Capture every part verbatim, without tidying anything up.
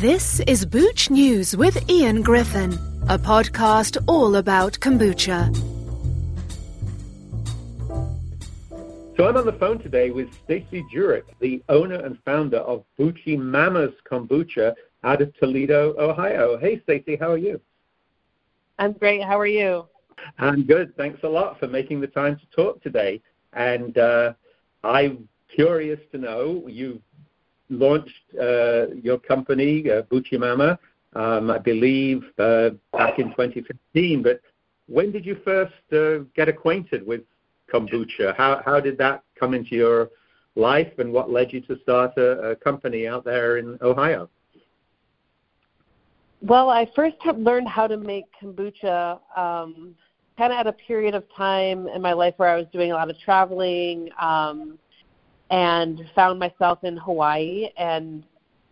This is Booch News with Ian Griffin, a podcast all about kombucha. So I'm on the phone today with Stacy Jurich, the owner and founder of Boochy Mama's Kombucha out of Toledo, Ohio. Hey, Stacy, how are you? I'm great. How are you? I'm good. Thanks a lot for making the time to talk today. And uh, I'm curious to know, you've launched uh, your company, uh, Boochy Mama, um, I believe uh, back in twenty fifteen. But when did you first uh, get acquainted with kombucha? How how did that come into your life, and what led you to start a, a company out there in Ohio? Well, I first have learned how to make kombucha um, kind of at a period of time in my life where I was doing a lot of traveling um, and found myself in Hawaii and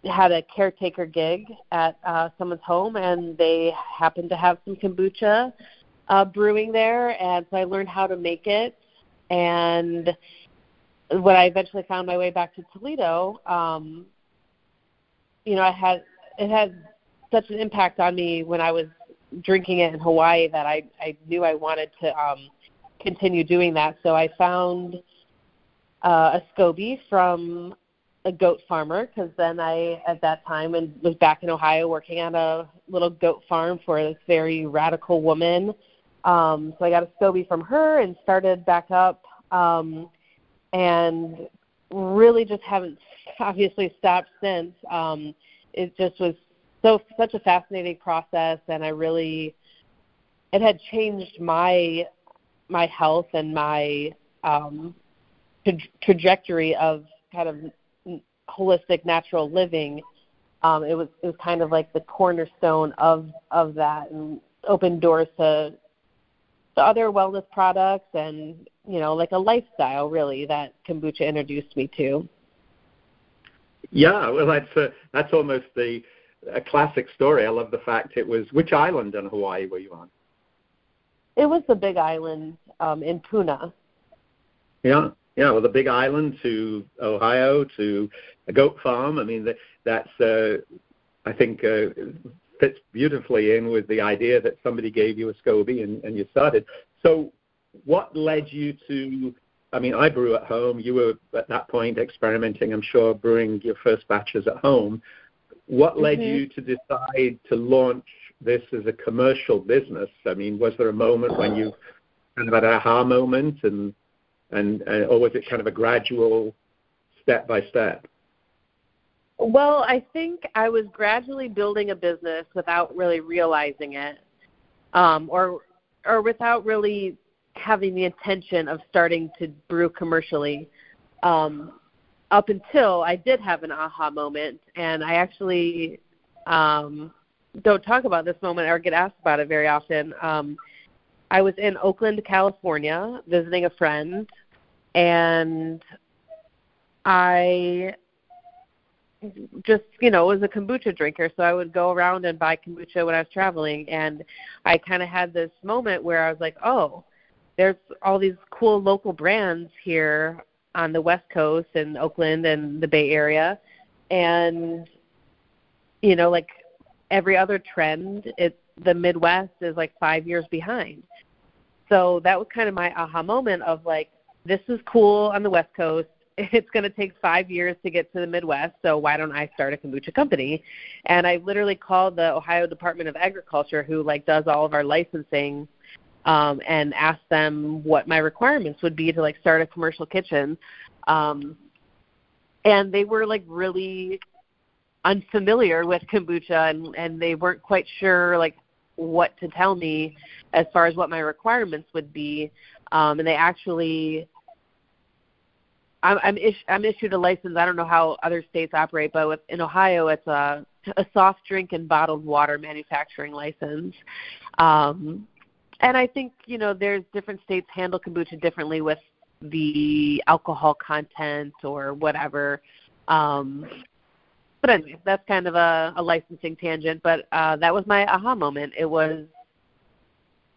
had a caretaker gig at uh, someone's home, and they happened to have some kombucha uh, brewing there, and so I learned how to make it. And when I eventually found my way back to Toledo, um, you know, I had it had such an impact on me when I was drinking it in Hawaii that I, I knew I wanted to um, continue doing that. So I found uh, a SCOBY from a goat farmer, because then I, at that time, and was back in Ohio working at a little goat farm for this very radical woman. Um, so I got a SCOBY from her and started back up, um, and really just haven't obviously stopped since. Um, it just was So such a fascinating process, and I really, it had changed my my health and my um, tra- trajectory of kind of holistic natural living. Um, it was it was kind of like the cornerstone of of that, and opened doors to the other wellness products, and you know, like a lifestyle really that kombucha introduced me to. Yeah, well, that's uh, that's almost the. A classic story. I love the fact it was, which island in Hawaii were you on? It was the Big Island um, in Puna. Yeah, yeah. Well, the Big Island to Ohio to a goat farm. I mean, that, that's uh, I think uh, fits beautifully in with the idea that somebody gave you a SCOBY and, and you started. So, what led you to? I mean, I brew at home. You were at that point experimenting, I'm sure, brewing your first batches at home. What led mm-hmm. you to decide to launch this as a commercial business? I mean, was there a moment when you kind of had an aha moment, and, and and or was it kind of a gradual step by step? Well, I think I was gradually building a business without really realizing it, um, or or without really having the intention of starting to brew commercially. Um, Up until I did have an aha moment, and I actually um, don't talk about this moment or get asked about it very often. Um, I was in Oakland, California, visiting a friend, and I just, you know, was a kombucha drinker, so I would go around and buy kombucha when I was traveling, and I kind of had this moment where I was like, oh, there's all these cool local brands here on the West Coast and Oakland and the Bay Area. And, you know, like every other trend, it, the Midwest is like five years behind. So that was kind of my aha moment of like, this is cool on the West Coast. It's going to take five years to get to the Midwest, so why don't I start a kombucha company? And I literally called the Ohio Department of Agriculture, who like does all of our licensing, Um, and asked them what my requirements would be to like start a commercial kitchen. Um, and they were like really unfamiliar with kombucha, and, and they weren't quite sure like what to tell me as far as what my requirements would be. Um, and they actually, I'm, I'm, ish, I'm issued a license. I don't know how other states operate, but with, in Ohio, it's a, a soft drink and bottled water manufacturing license. Um, And I think, you know, there's different states handle kombucha differently with the alcohol content or whatever. Um, but anyway, that's kind of a, a licensing tangent. But uh, that was my aha moment. It was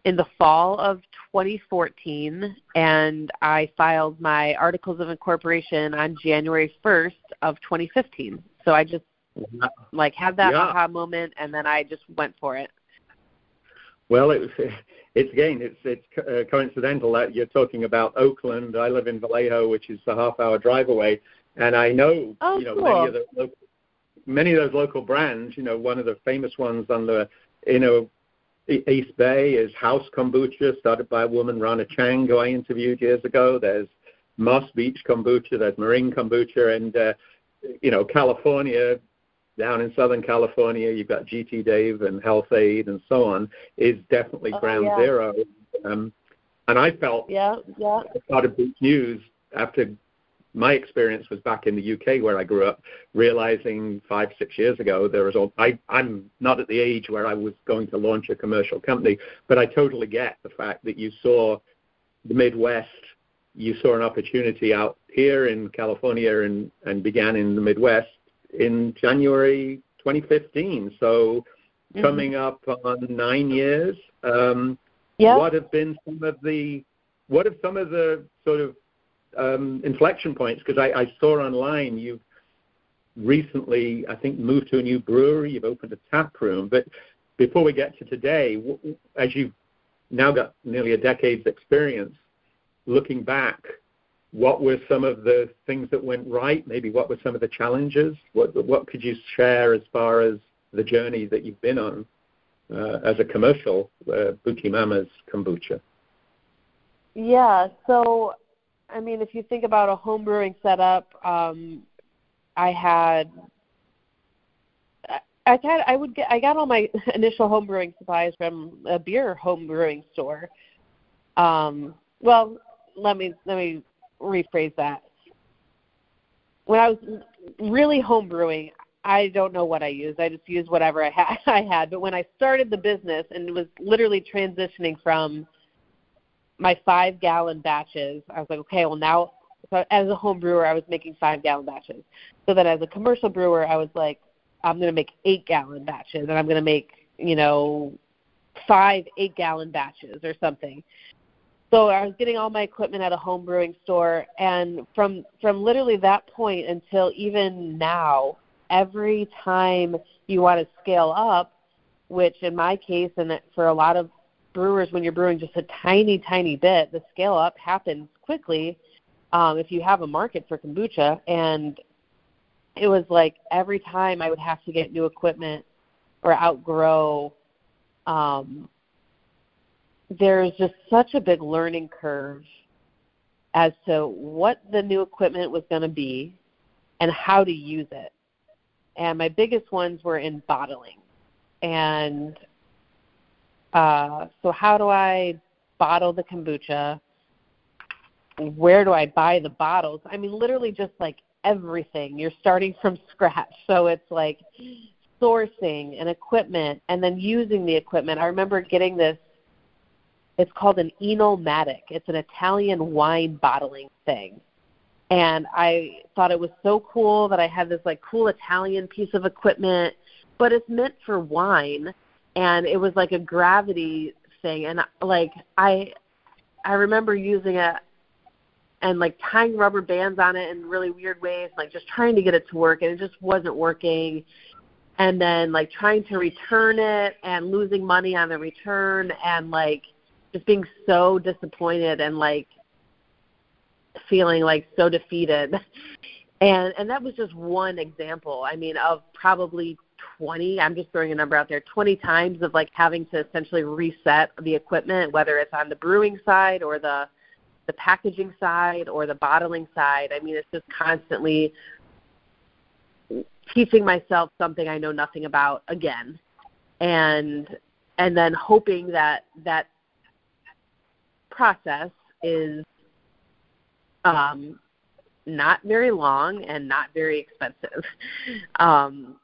in the fall of twenty fourteen, and I filed my Articles of Incorporation on January first of twenty fifteen. So I just yeah. like had that yeah. aha moment, and then I just went for it. Well, it was, it's again, it's it's uh, coincidental that you're talking about Oakland. I live in Vallejo, which is a half-hour drive away, and I know oh, you know cool. many of the local, many of those local brands. You know, one of the famous ones on the you know East Bay is House Kombucha, started by a woman, Rana Chang, who I interviewed years ago. There's Moss Beach Kombucha, there's Marine Kombucha, and uh, you know California. Down in Southern California, you've got G T Dave and Health Aid and so on, is definitely oh, ground yeah. zero. Um, and I felt, yeah, yeah. I started Book News after my experience was back in the U K where I grew up, realizing five, six years ago, there was all, I, I'm not at the age where I was going to launch a commercial company, but I totally get the fact that you saw the Midwest, you saw an opportunity out here in California and, and began in the Midwest. In January twenty fifteen, so mm-hmm. coming up on nine years. Um, yeah. What have been some of the what have some of the sort of um, inflection points? Because I, I saw online you've recently, I think, moved to a new brewery. You've opened a tap room. But before we get to today, as you've now got nearly a decade's experience, looking back. What were some of the things that went right? Maybe what were some of the challenges? What what could you share as far as the journey that you've been on uh, as a commercial, uh, Boochy Mama's Kombucha? Yeah, so, I mean, if you think about a home brewing setup, um, I had, I had, I would get, I got all my initial home brewing supplies from a beer home brewing store. Um, well, let me, let me, rephrase that. When I was really home brewing, I don't know what I used. I just used whatever I had. I had. But when I started the business and was literally transitioning from my five-gallon batches, I was like, okay, well now, so as a home brewer, I was making five-gallon batches. So then as a commercial brewer, I was like, I'm going to make eight-gallon batches, and I'm going to make, you know, five eight-gallon batches or something. So I was getting all my equipment at a home brewing store, and from from literally that point until even now, every time you want to scale up, which in my case and for a lot of brewers, when you're brewing just a tiny, tiny bit, the scale up happens quickly um, if you have a market for kombucha. And it was like every time I would have to get new equipment or outgrow um there's just such a big learning curve as to what the new equipment was going to be and how to use it. And my biggest ones were in bottling. And uh, so how do I bottle the kombucha? Where do I buy the bottles? I mean, literally just like everything. You're starting from scratch. So it's like sourcing and equipment and then using the equipment. I remember getting this. It's called an Enomatic. It's an Italian wine bottling thing. And I thought it was so cool that I had this, like, cool Italian piece of equipment, but it's meant for wine, and it was, like, a gravity thing. And, like, I I remember using it and, like, tying rubber bands on it in really weird ways, like, just trying to get it to work, and it just wasn't working. And then, like, trying to return it and losing money on the return and, like, just being so disappointed and, like, feeling, like, so defeated. And and that was just one example, I mean, of probably twenty, I'm just throwing a number out there, twenty times of, like, having to essentially reset the equipment, whether it's on the brewing side or the the packaging side or the bottling side. I mean, it's just constantly teaching myself something I know nothing about again and and then hoping that that process is um, not very long and not very expensive. Um,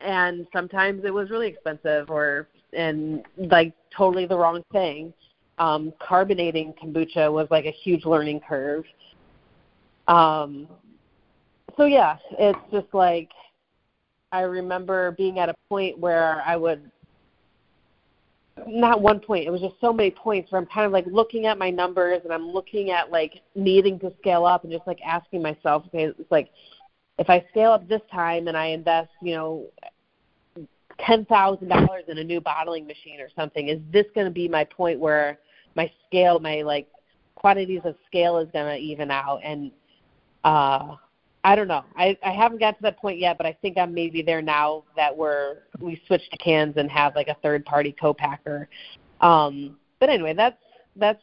and sometimes it was really expensive or, and like totally the wrong thing. Um, carbonating kombucha was like a huge learning curve. Um, so yeah, it's just like, I remember being at a point where I would, not one point, it was just so many points where I'm kind of like looking at my numbers and I'm looking at like needing to scale up and just like asking myself, okay, it's like, if I scale up this time and I invest, you know, ten thousand dollars in a new bottling machine or something, is this going to be my point where my scale, my, like, quantities of scale is going to even out? And uh, I don't know. I, I haven't got to that point yet, but I think I'm maybe there now that we're, we switched to cans and have, like, a third-party co-packer. Um, but anyway, that's that's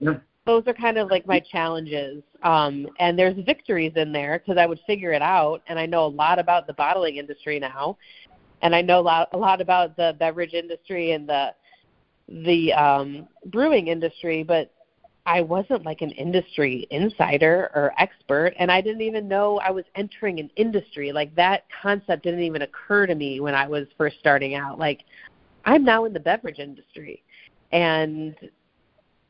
yeah. those are kind of, like, my challenges. Um, and there's victories in there because I would figure it out, and I know a lot about the bottling industry now. And I know a lot, a lot about the beverage industry and the the um, brewing industry, but I wasn't like an industry insider or expert, and I didn't even know I was entering an industry. Like, that concept didn't even occur to me when I was first starting out. Like, I'm now in the beverage industry, and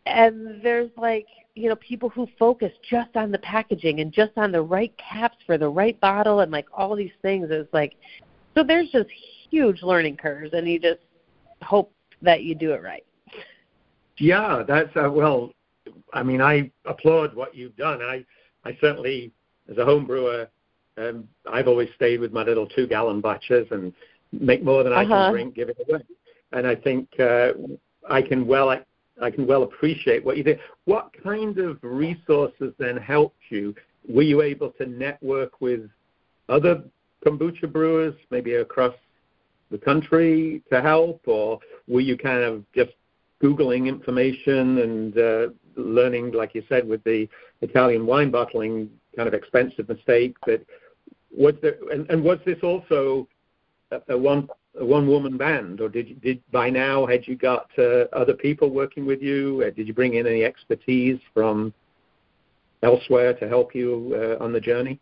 and there's, like, you know, people who focus just on the packaging and just on the right caps for the right bottle and, like, all these things is, like, so there's just huge learning curves, and you just hope that you do it right. Yeah, that's uh, well. I mean, I applaud what you've done. I, I certainly, as a home brewer, um, I've always stayed with my little two-gallon batches and make more than I uh-huh. can drink, give it away. And I think uh, I can well, I, I can well appreciate what you did. What kind of resources then helped you? Were you able to network with other kombucha brewers maybe across the country to help, or were you kind of just Googling information and uh, learning, like you said, with the Italian wine bottling kind of expensive mistake? But was there, and, and was this also a, a one a one-woman band, or did you, did by now had you got uh, other people working with you? Or did you bring in any expertise from elsewhere to help you uh, on the journey?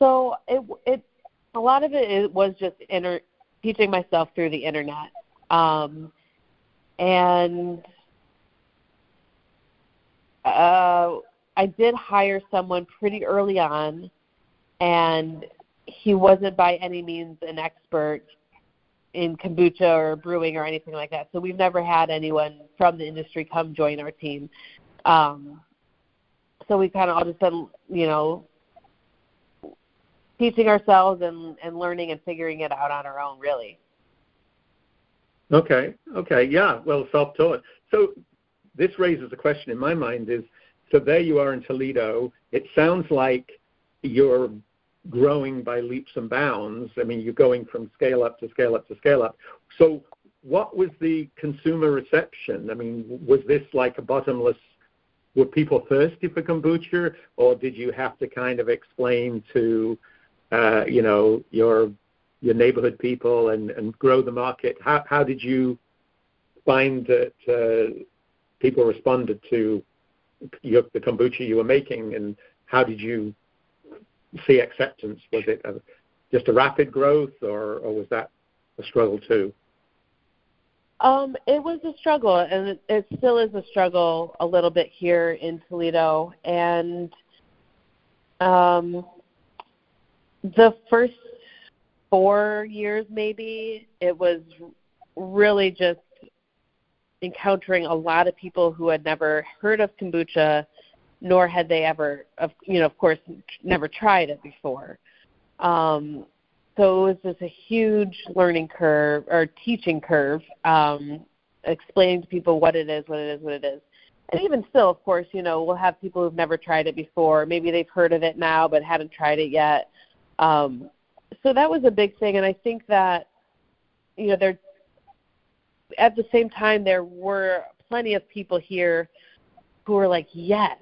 So it, it, a lot of it, it was just inter, teaching myself through the internet, um, and uh, I did hire someone pretty early on, and he wasn't by any means an expert in kombucha or brewing or anything like that. So we've never had anyone from the industry come join our team. Um, so we kind of all just said, you know, teaching ourselves and, and learning and figuring it out on our own, really. Okay, okay, yeah, well, self-taught. So this raises a question in my mind is, so there you are in Toledo. It sounds like you're growing by leaps and bounds. I mean, you're going from scale up to scale up to scale up. So what was the consumer reception? I mean, was this like a bottomless, were people thirsty for kombucha, or did you have to kind of explain to Uh, you know, your your neighborhood people and, and grow the market? How how did you find that uh, people responded to your, the kombucha you were making, and how did you see acceptance? Was it a, just a rapid growth, or, or was that a struggle too? Um, it was a struggle, and it, it still is a struggle a little bit here in Toledo. And um, the first four years, maybe, it was really just encountering a lot of people who had never heard of kombucha, nor had they ever, you know, of course, never tried it before. Um, so it was just a huge learning curve or teaching curve, um, explaining to people what it is, what it is, what it is. And even still, of course, you know, we'll have people who've never tried it before. Maybe they've heard of it now but haven't tried it yet. Um, so that was a big thing, and I think that, you know, there, at the same time, there were plenty of people here who were like, yes,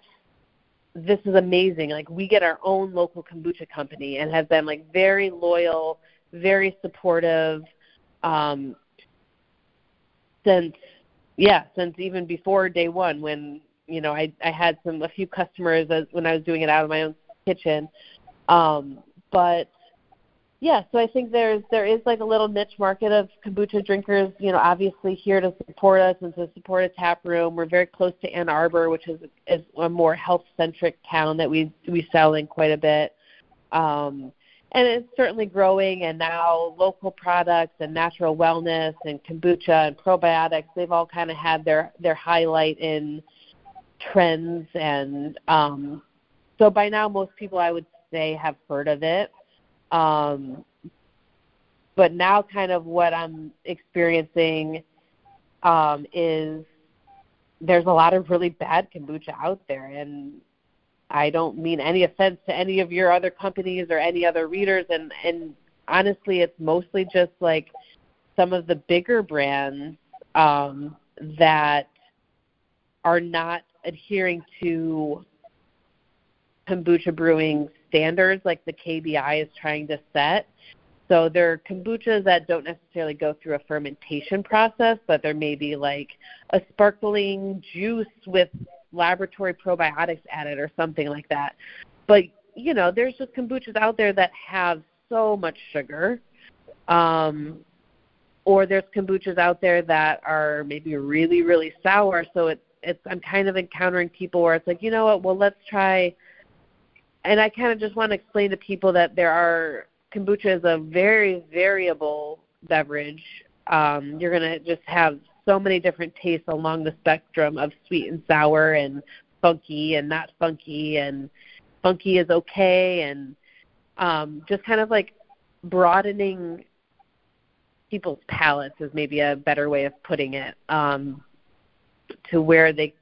this is amazing. Like, we get our own local kombucha company, and have been, like, very loyal, very supportive um, since, yeah, since even before day one when, you know, I, I had some a few customers as, when I was doing it out of my own kitchen. Um, but yeah, so I think there's, there is like a little niche market of kombucha drinkers, you know, obviously here to support us and to support a tap room. We're very close to Ann Arbor, which is, is a more health centric town that we, we sell in quite a bit. Um, and it's certainly growing, and now local products and natural wellness and kombucha and probiotics, they've all kind of had their, their highlight in trends. And, um, so by now most people I would say have heard of it. Um, but now kind of what I'm experiencing um, is there's a lot of really bad kombucha out there, and I don't mean any offense to any of your other companies or any other readers, and, and honestly, it's mostly just like some of the bigger brands um, that are not adhering to kombucha brewing standards like the K B I is trying to set. So there are kombuchas that don't necessarily go through a fermentation process, but there may be like a sparkling juice with laboratory probiotics added or something like that. But, you know, there's just kombuchas out there that have so much sugar. Um, or there's kombuchas out there that are maybe really, really sour. So it, it's I'm kind of encountering people where it's like, you know what, well, let's try. And I kind of just want to explain to people that there are kombucha is a very variable beverage. Um, you're going to just have so many different tastes along the spectrum of sweet and sour and funky and not funky and funky is okay, and um, just kind of like broadening people's palates is maybe a better way of putting it, um, to where they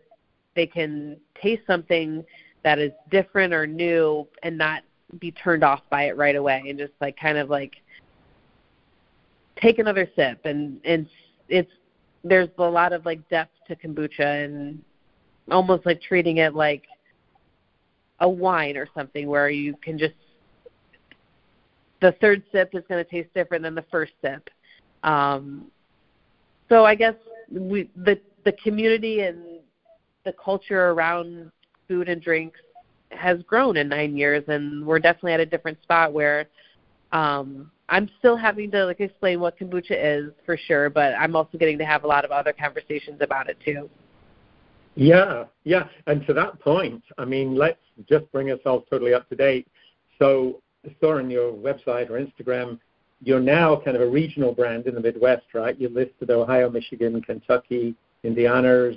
they can taste something that is different or new and not be turned off by it right away, and just like kind of like take another sip, and, and it's there's a lot of like depth to kombucha, and almost like treating it like a wine or something where you can just, the third sip is going to taste different than the first sip. Um, so I guess we, the, the community and the culture around food and drinks has grown in nine years. And we're definitely at a different spot where, um, I'm still having to like explain what kombucha is for sure, but I'm also getting to have a lot of other conversations about it too. Yeah, yeah. And to that point, I mean, let's just bring ourselves totally up to date. So I saw on your website or Instagram, you're now kind of a regional brand in the Midwest, right? You listed Ohio, Michigan, Kentucky, Indiana,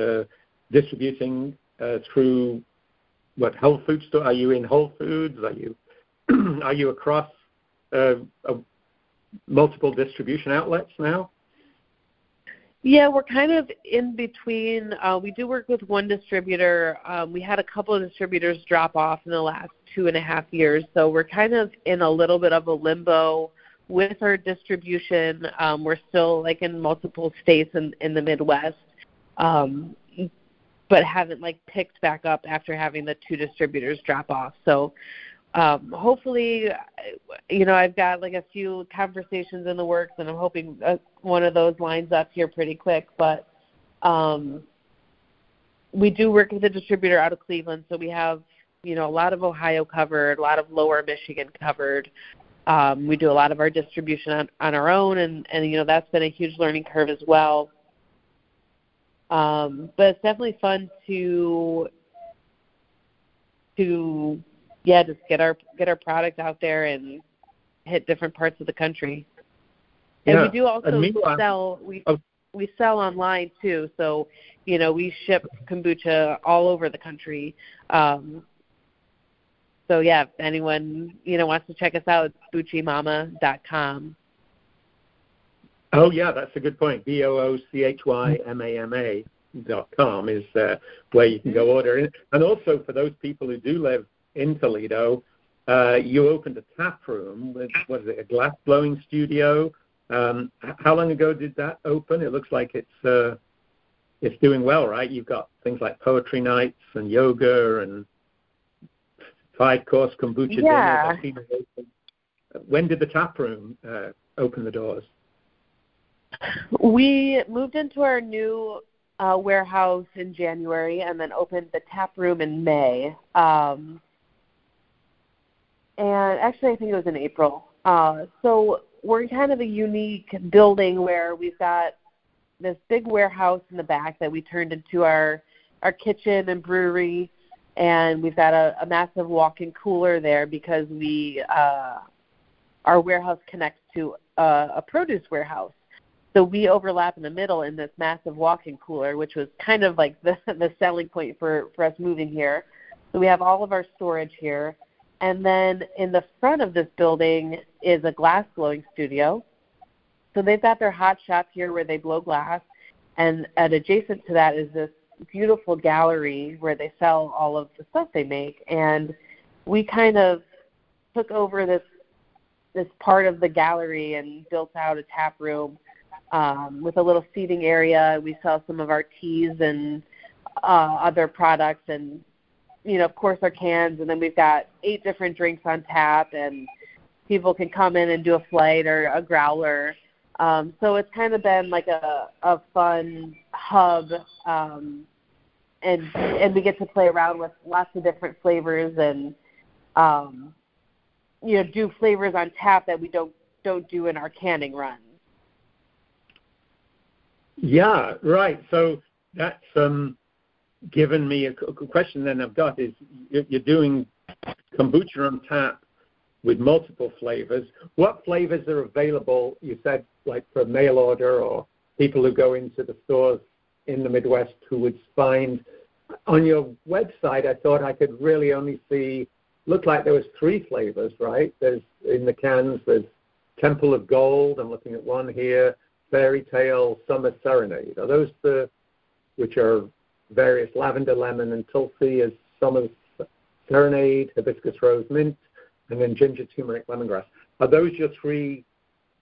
uh, distributing uh, through what, Whole Foods store? Are you in Whole Foods? Are you are you across Uh, uh, multiple distribution outlets now? Yeah, we're kind of in between. Uh, we do work with one distributor. Um, we had a couple of distributors drop off in the last two and a half years, so we're kind of in a little bit of a limbo with our distribution. Um, we're still like in multiple states in, in the Midwest, um, but haven't like picked back up after having the two distributors drop off. So Um, hopefully, you know, I've got like a few conversations in the works, and I'm hoping uh, one of those lines up here pretty quick. But um, we do work with a distributor out of Cleveland, so we have, you know, a lot of Ohio covered, a lot of lower Michigan covered. Um, we do a lot of our distribution on, on our own, and, and, you know, that's been a huge learning curve as well. Um, but it's definitely fun to to... Yeah, just get our get our product out there and hit different parts of the country. And yeah. we do also sell we oh. we sell online too. So, you know, we ship kombucha all over the country. Um, so yeah, if anyone, you know, wants to check us out, it's Boochy Mama dot com. Oh yeah, that's a good point. B O O C H Y M A M A dot com is uh, where you can go order it. And also for those people who do live in Toledo, uh, you opened a tap room with, what is it, a glass blowing studio. Um, how long ago did that open? It looks like it's uh, it's doing well, right? You've got things like poetry nights and yoga and five-course kombucha yeah. dinners. When did the tap room uh, open the doors? We moved into our new Uh, warehouse in January, and then opened the tap room in May. Um, and actually, I think it was in April. Uh, so we're in kind of a unique building where we've got this big warehouse in the back that we turned into our, our kitchen and brewery, and we've got a, a massive walk-in cooler there because we uh, our warehouse connects to a, a produce warehouse. So we overlap in the middle in this massive walk-in cooler, which was kind of like the, the selling point for, for us moving here. So we have all of our storage here, And then in the front of this building is a glass blowing studio. So they've got their hot shop here where they blow glass. And at adjacent to that is this beautiful gallery where they sell all of the stuff they make. And we kind of took over this this part of the gallery and built out a tap room um, with a little seating area. We sell some of our teas and uh, other products and, you know, of course, our cans. And then we've got eight different drinks on tap, and people can come in and do a flight or a growler. Um, so it's kind of been like a, a fun hub, um, and and we get to play around with lots of different flavors and, um, you know, do flavors on tap that we don't don't do in our canning runs. Yeah, right. So that's um, given me a question then I've got is you're doing kombucha on tap with multiple flavors. What flavors are available, you said, like for mail order or people who go into the stores in the Midwest who would find? On your website, I thought I could really only see, looked like there was three flavors, right? There's in the cans, there's Temple of Gold, I'm looking at one here, Fairy Tale Summer Serenade. Are those the, which are various lavender, lemon, and tulsi, as Summer Serenade, Hibiscus Rose Mint, and then ginger, turmeric, lemongrass. Are those your three,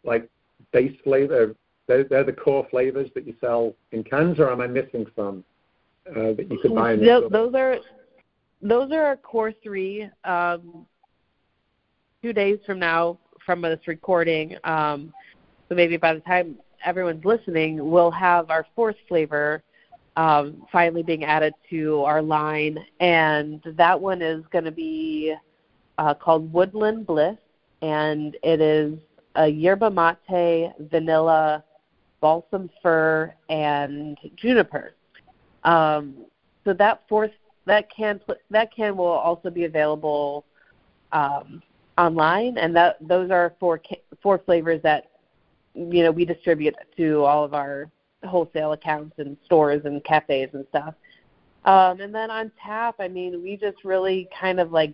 like, base flavor? They're, they're the core flavors that you sell in cans, or am I missing some uh, that you could buy in the store? No, those are, those are our core three. Um, two days from now, from this recording, um, so maybe by the time everyone's listening, we'll have our fourth flavor um, finally being added to our line, and that one is going to be Uh, called Woodland Bliss, and it is a yerba mate, vanilla, balsam fir, and juniper. Um, so that fourth, that can that can will also be available um, online, and that those are four four flavors that, you know, we distribute to all of our wholesale accounts and stores and cafes and stuff. Um, and then on tap, I mean, we just really kind of like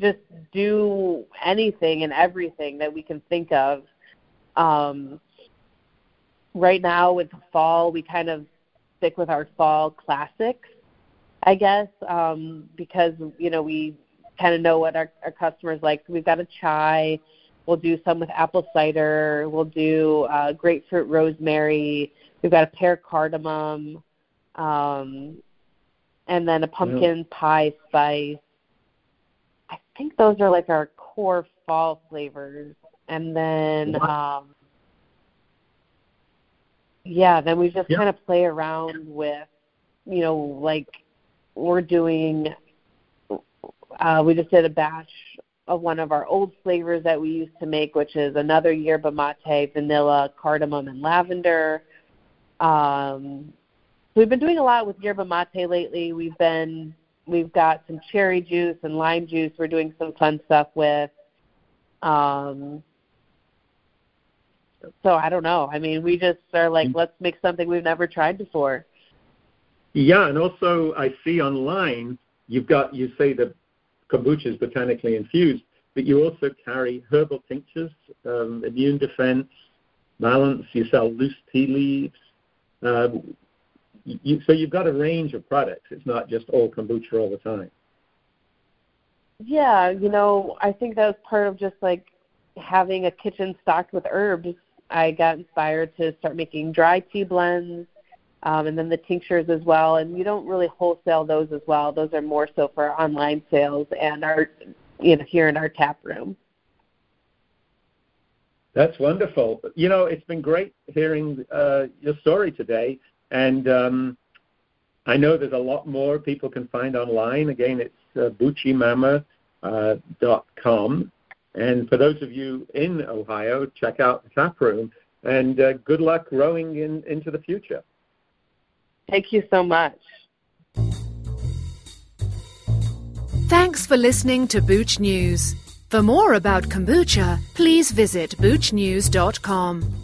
just do anything and everything that we can think of. Um, right now with fall, we kind of stick with our fall classics, I guess, um, because, you know, we kind of know what our, our customers like. So we've got a chai. We'll do some with apple cider. We'll do uh, grapefruit rosemary. We've got a pear cardamom, um, and then a pumpkin yeah. pie spice. I think those are like our core fall flavors. And then, um, yeah, then we just yep. kind of play around with, you know, like we're doing, uh, we just did a batch of one of our old flavors that we used to make, which is another yerba mate, vanilla, cardamom, and lavender. Um, so we've been doing a lot with yerba mate lately. We've been We've got some cherry juice and lime juice we're doing some fun stuff with. Um, so I don't know. I mean, we just are like, let's make something we've never tried before. Yeah, and also I see online you've got, you say the kombucha is botanically infused, but you also carry herbal tinctures, um, immune defense, balance. You sell loose tea leaves. Um, You, so you've got a range of products. It's not just all kombucha all the time. Yeah, you know, I think that was part of just, like, having a kitchen stocked with herbs. I got inspired to start making dry tea blends, um, and then the tinctures as well. And we don't really wholesale those as well. Those are more so for online sales and our, you know, here in our tap room. That's wonderful. You know, it's been great hearing uh, your story today. And um, I know there's a lot more people can find online. Again, it's uh, Boochy Mama dot com. And for those of you in Ohio, check out the tap room. And uh, good luck growing in, into the future. Thank you so much. Thanks for listening to Booch News. For more about kombucha, please visit booch news dot com.